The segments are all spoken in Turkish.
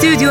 Stüdyo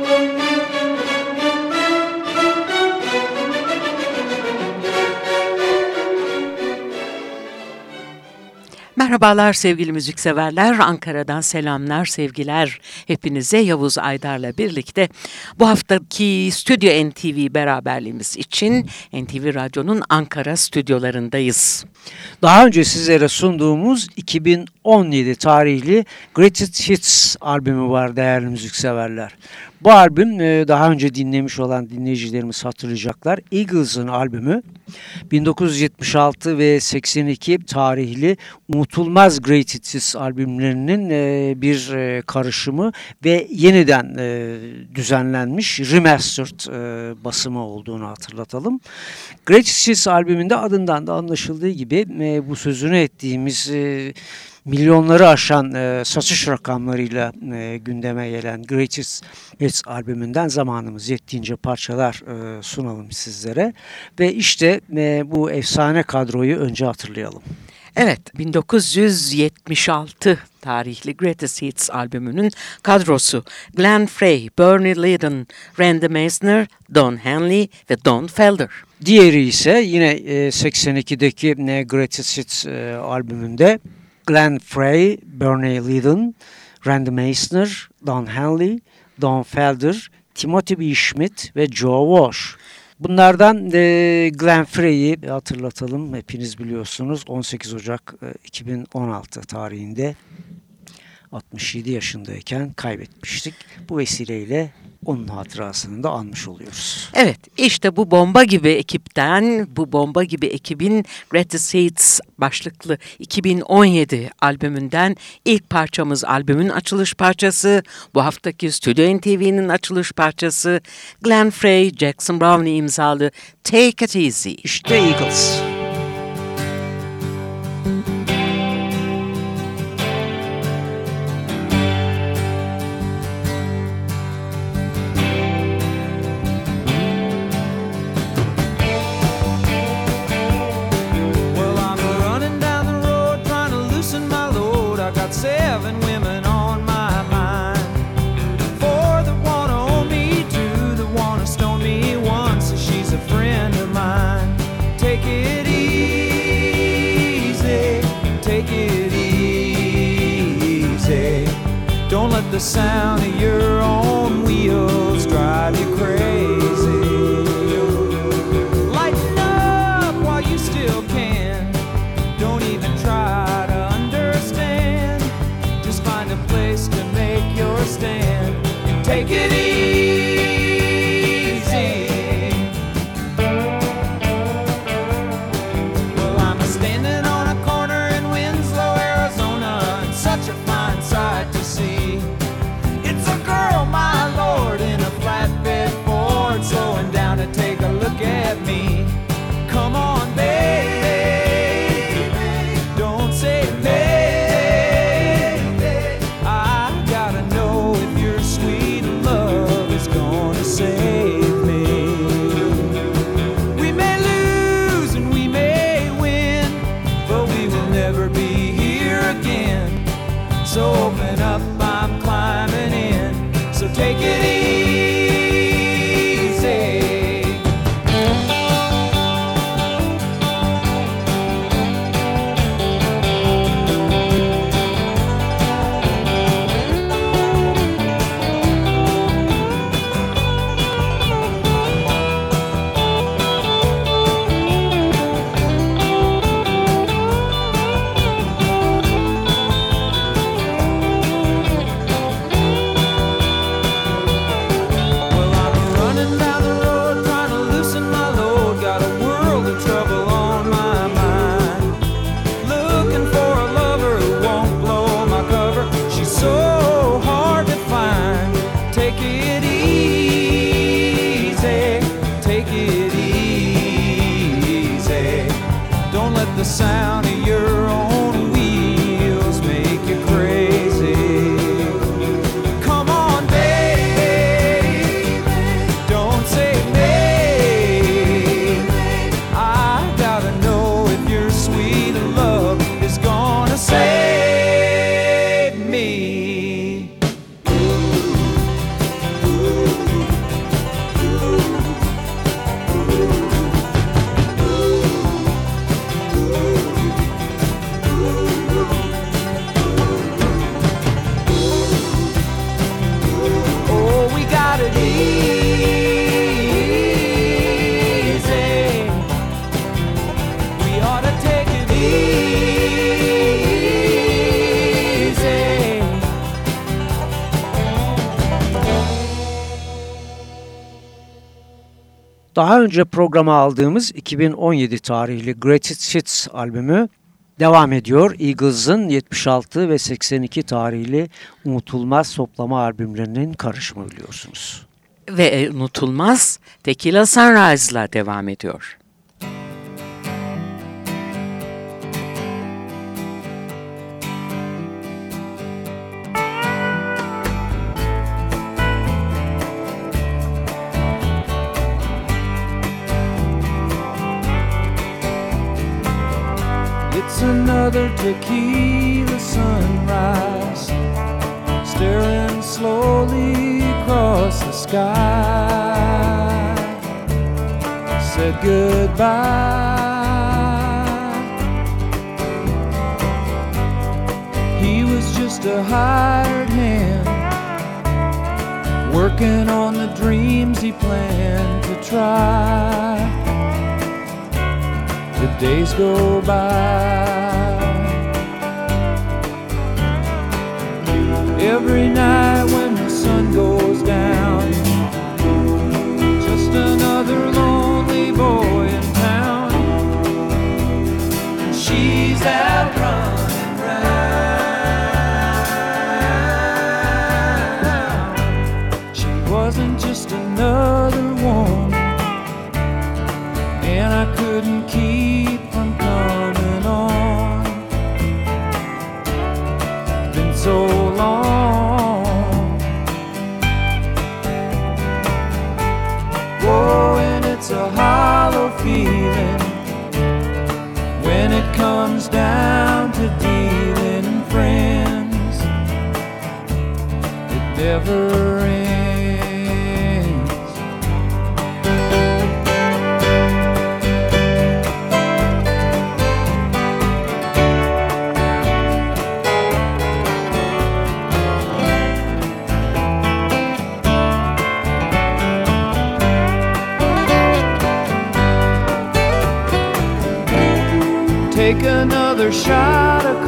Merhabalar sevgili müzikseverler, Ankara'dan selamlar, sevgiler hepinize. Yavuz Aydar'la birlikte bu haftaki Stüdyo NTV beraberliğimiz için NTV Radyo'nun Ankara stüdyolarındayız. Daha önce sizlere sunduğumuz 2017 tarihli Greatest Hits albümü var değerli müzikseverler. Bu albüm daha önce dinlemiş olan dinleyicilerimiz hatırlayacaklar. Eagles'ın albümü 1976 ve 82 tarihli unutulmaz Great Hits albümlerinin bir karışımı ve yeniden düzenlenmiş remastered basımı olduğunu hatırlatalım. Great Hits albümünde adından da anlaşıldığı gibi bu sözünü ettiğimiz milyonları aşan satış rakamlarıyla gündeme gelen Greatest Hits albümünden zamanımız yettiğince parçalar sunalım sizlere. Ve işte bu efsane kadroyu önce hatırlayalım. Evet, 1976 tarihli Greatest Hits albümünün kadrosu Glenn Frey, Bernie Leadon, Randy Meisner, Don Henley ve Don Felder. Diğeri ise yine 82'deki Greatest Hits albümünde Glenn Frey, Bernie Leadon, Randy Meisner, Don Henley, Don Felder, Timothy B. Schmidt ve Joe Walsh. Bunlardan Glenn Frey'i hatırlatalım. Hepiniz biliyorsunuz, 18 Ocak 2016 tarihinde 67 yaşındayken kaybetmiştik. Bu vesileyle onun hatırasını da anmış oluyoruz. Evet, işte bu bomba gibi ekipten, bu bomba gibi ekibin Greatest Hits başlıklı 2017 albümünden ilk parçamız albümün açılış parçası. Bu haftaki Stüdyo NTV'nin açılış parçası Glenn Frey, Jackson Browne imzalı Take It Easy. İşte Eagles. Seven women on my mind, four that wanna own me, two that wanna stone me, one says she's a friend of mine. Take it easy, take it easy. Don't let the sound of your own wheels drive you crazy. Lighten up while you still can, don't even try. And take it easy. Well, I'm standing on a corner in Winslow, Arizona, and such a fine sight to see. It's a girl, my lord, in a flatbed Ford, slowing down to take a look at me. Come on, baby, don't say baby. Save me. We may lose and we may win, but we will never be here again. So open up, I'm climbing in. So take it easy. Daha önce programa aldığımız 2017 tarihli Greatest Hits albümü devam ediyor. Eagles'ın 76 ve 82 tarihli unutulmaz toplama albümlerinin karışımı biliyorsunuz. Ve unutulmaz Tequila Sunrise'la devam ediyor. Another tequila sunrise, staring slowly across the sky. Said goodbye. He was just a hired hand, working on the dreams he planned to try. The days go by. Every night when the sun goes down, just another lonely boy in town. She's out running round. She wasn't just another woman, and I couldn't keep so long. Oh, and it's a hollow feeling when it comes down to dealing friends. It never ends. Take another shot of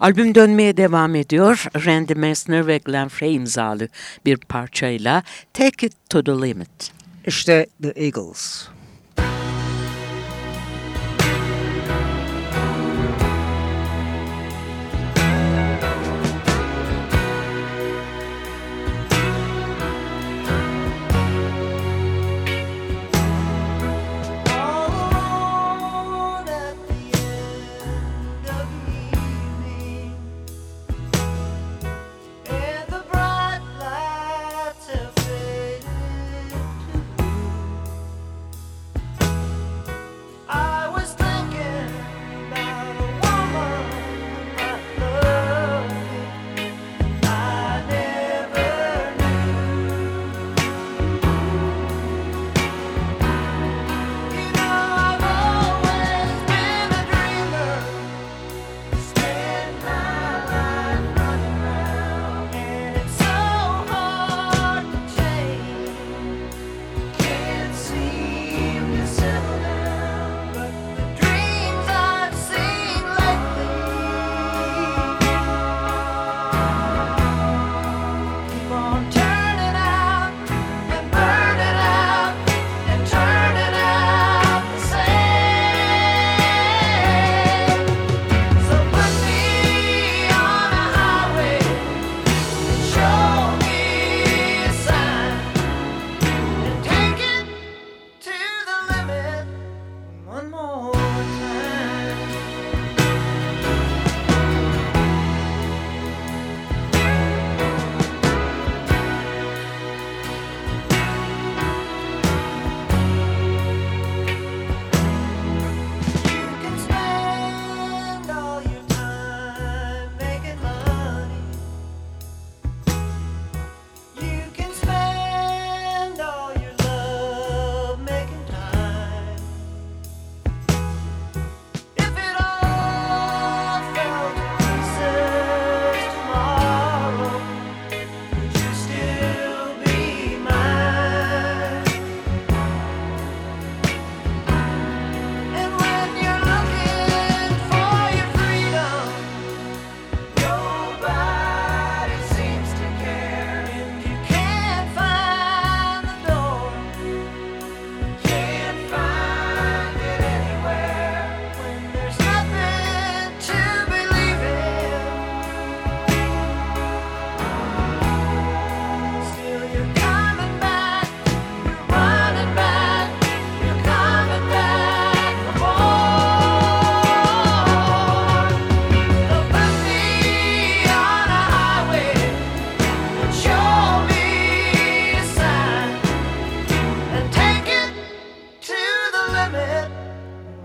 Albüm dönmeye devam ediyor. Randy Meisner ve Glenn Frey imzalı bir parçayla Take It to the Limit. İşte The Eagles.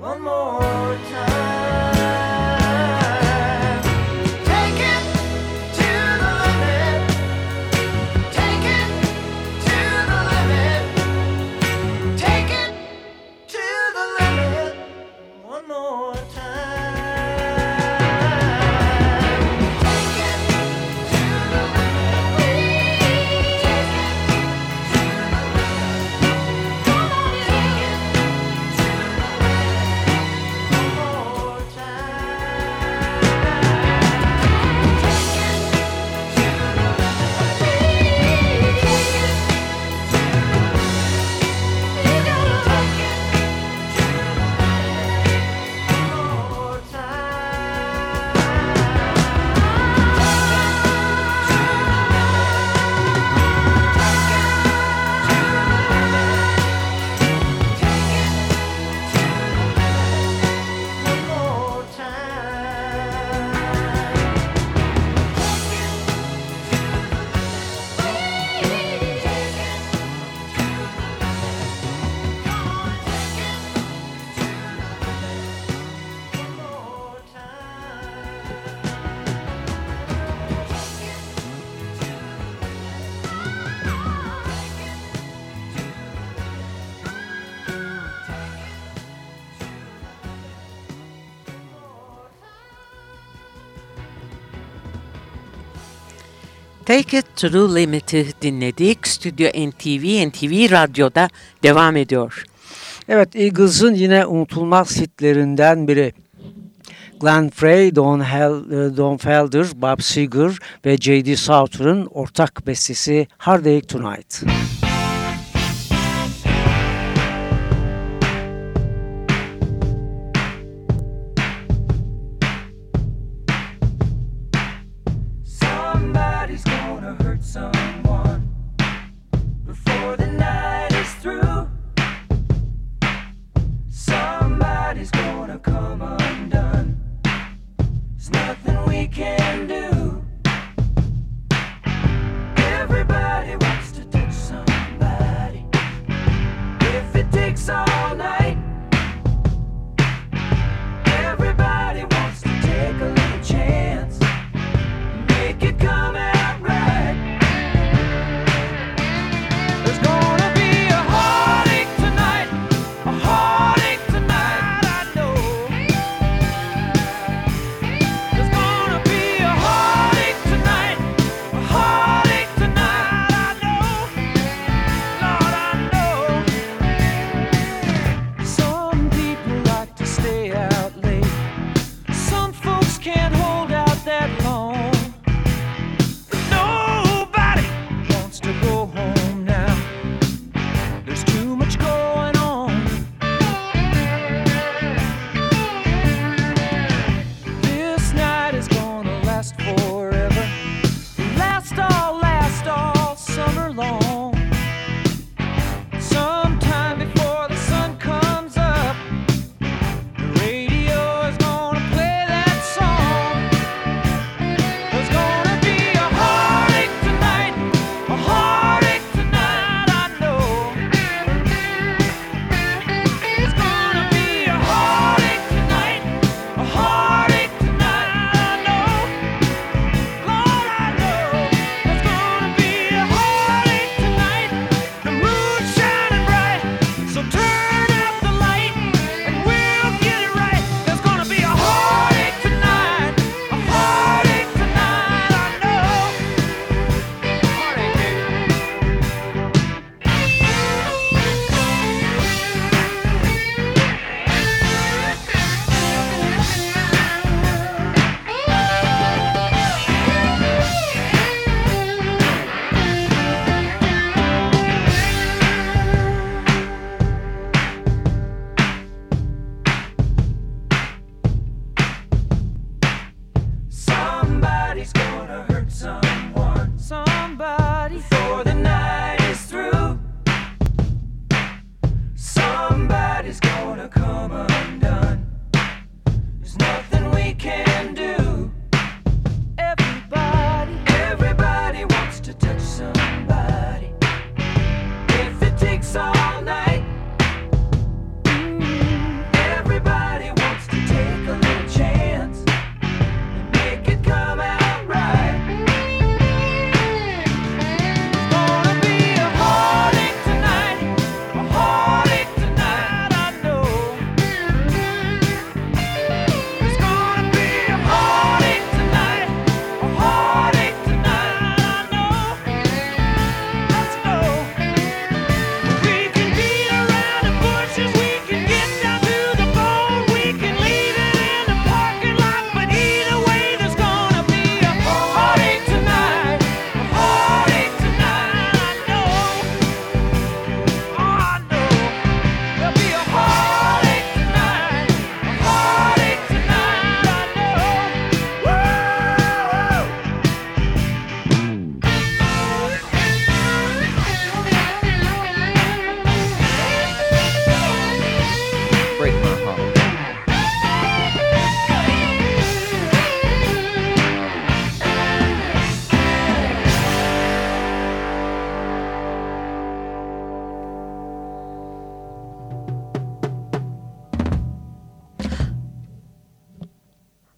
one more time. Take It to the Limit'i dinledik. Stüdyo NTV, NTV Radyo'da devam ediyor. Evet, Eagles'ın yine unutulmaz hitlerinden biri. Glenn Frey, Don Felder, Bob Seger ve J.D. Souther'ın ortak bestesi Heartbreak Tonight.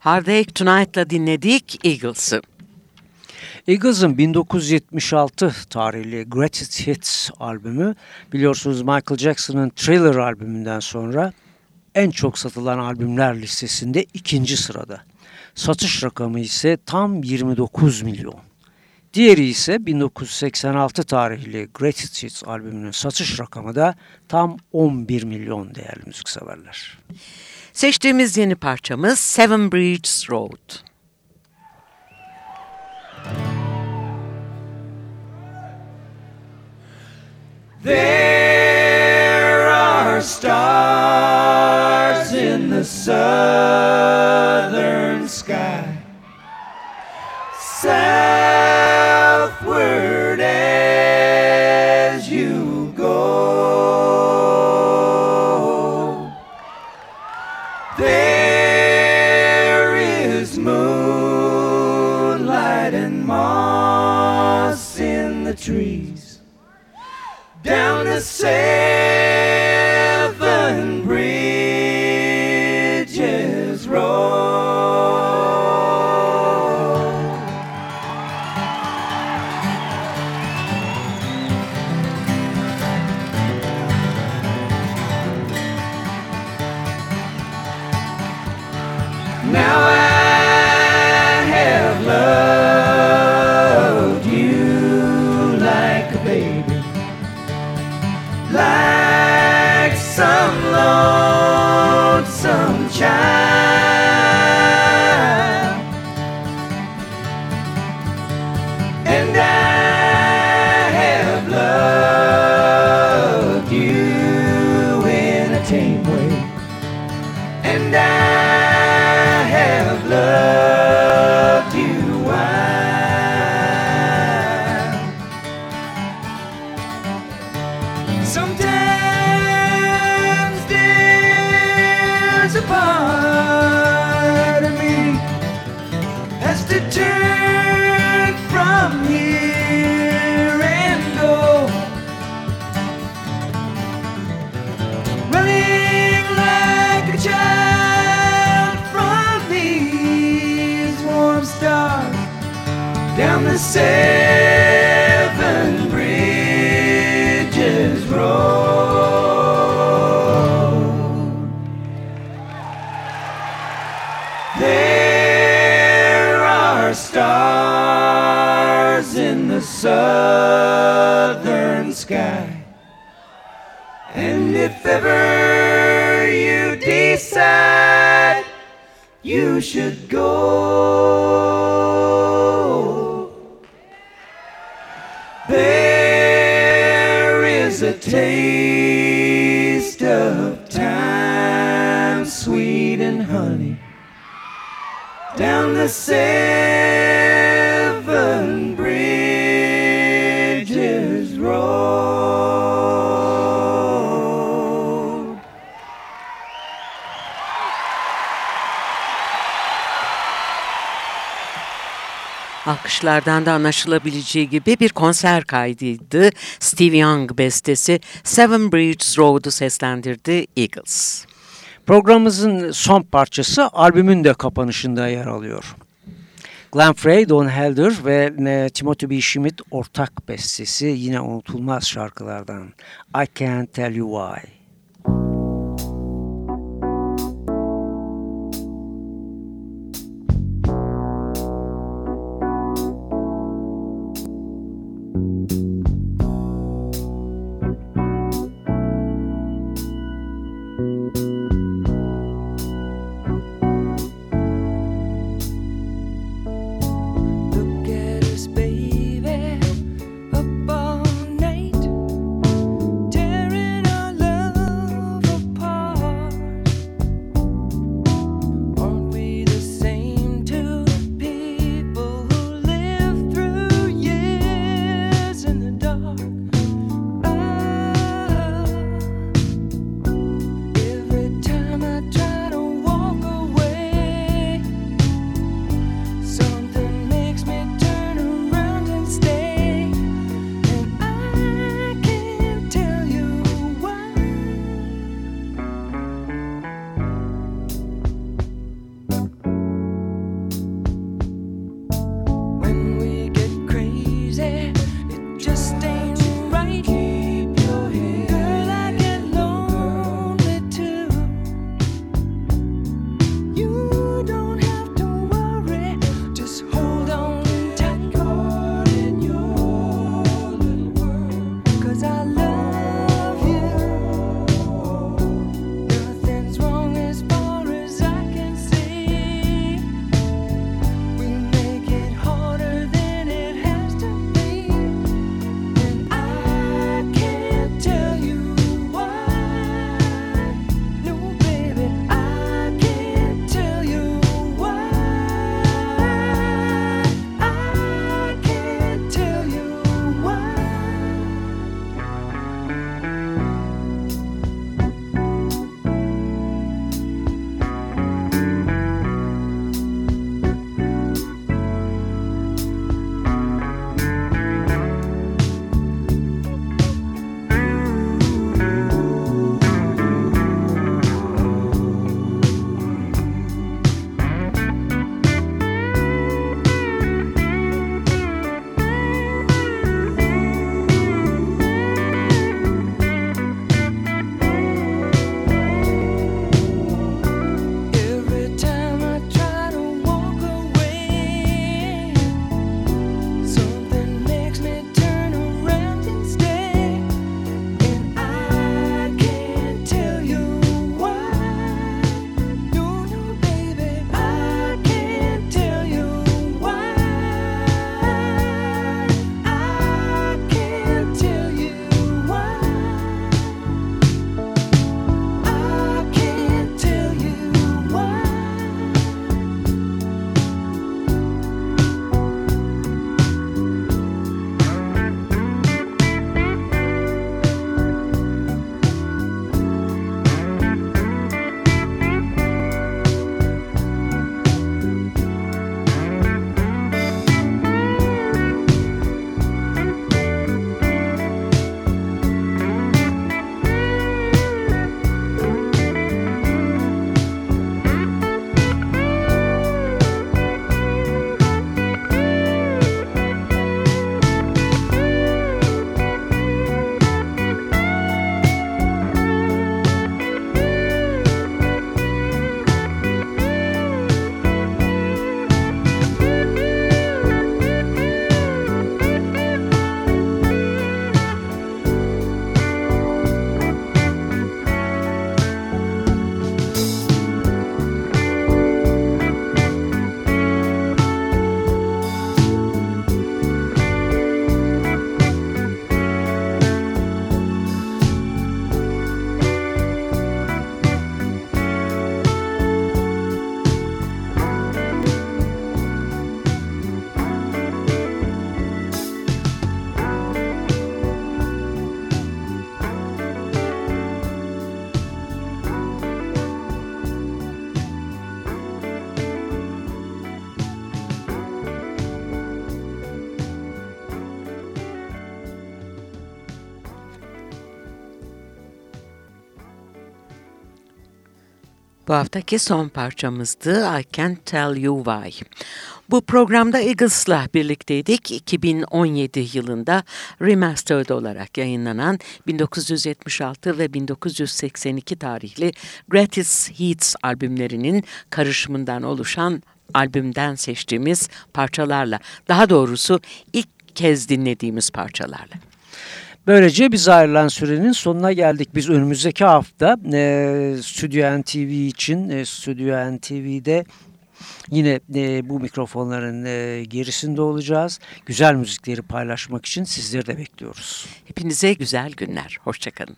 Heartbreak Tonight'la dinledik Eagles'ı. Eagles'ın 1976 tarihli Greatest Hits albümü, biliyorsunuz Michael Jackson'ın Thriller albümünden sonra en çok satılan albümler listesinde 2. sırada. Satış rakamı ise tam 29 milyon. Diğeri ise 1986 tarihli Greatest Hits albümünün satış rakamı da tam 11 milyon değerli müzikseverler. Seçtiğimiz yeni parçamız Seven Bridges Road. There are stars in the southern sky, southward as you go. There is moonlight and moss in the trees, down the Seven Bridges Road. Now I have loved you like a baby, like some lonesome child, and I have loved you in a tame way, and I have loved you wild. Sometimes there's a part of me has to turn from here and go, running like a child from these warm stars down the Seven Bridges Road. There are stars in the southern sky, and if ever you decide you should go, there is a taste of time, sweet and honey, down the Seven Bridges Road. Alkışlardan da anlaşılabileceği gibi bir konser kaydıydı. Steve Young bestesi Seven Bridges Road'u seslendirdi Eagles. Programımızın son parçası albümün de kapanışında yer alıyor. Glenn Frey, Don Felder ve Timothy B. Schmidt ortak bestesi yine unutulmaz şarkılardan I Can't Tell You Why. Bu haftaki son parçamızdı I Can't Tell You Why. Bu programda Eagles'la birlikteydik. 2017 yılında remastered olarak yayınlanan 1976 ve 1982 tarihli Greatest Hits albümlerinin karışımından oluşan albümden seçtiğimiz parçalarla, daha doğrusu ilk kez dinlediğimiz parçalarla. Böylece biz ayrılan sürenin sonuna geldik. Biz önümüzdeki hafta Stüdyo NTV için Stüdyo NTV'de yine bu mikrofonların gerisinde olacağız. Güzel müzikleri paylaşmak için sizleri de bekliyoruz. Hepinize güzel günler. Hoşçakalın.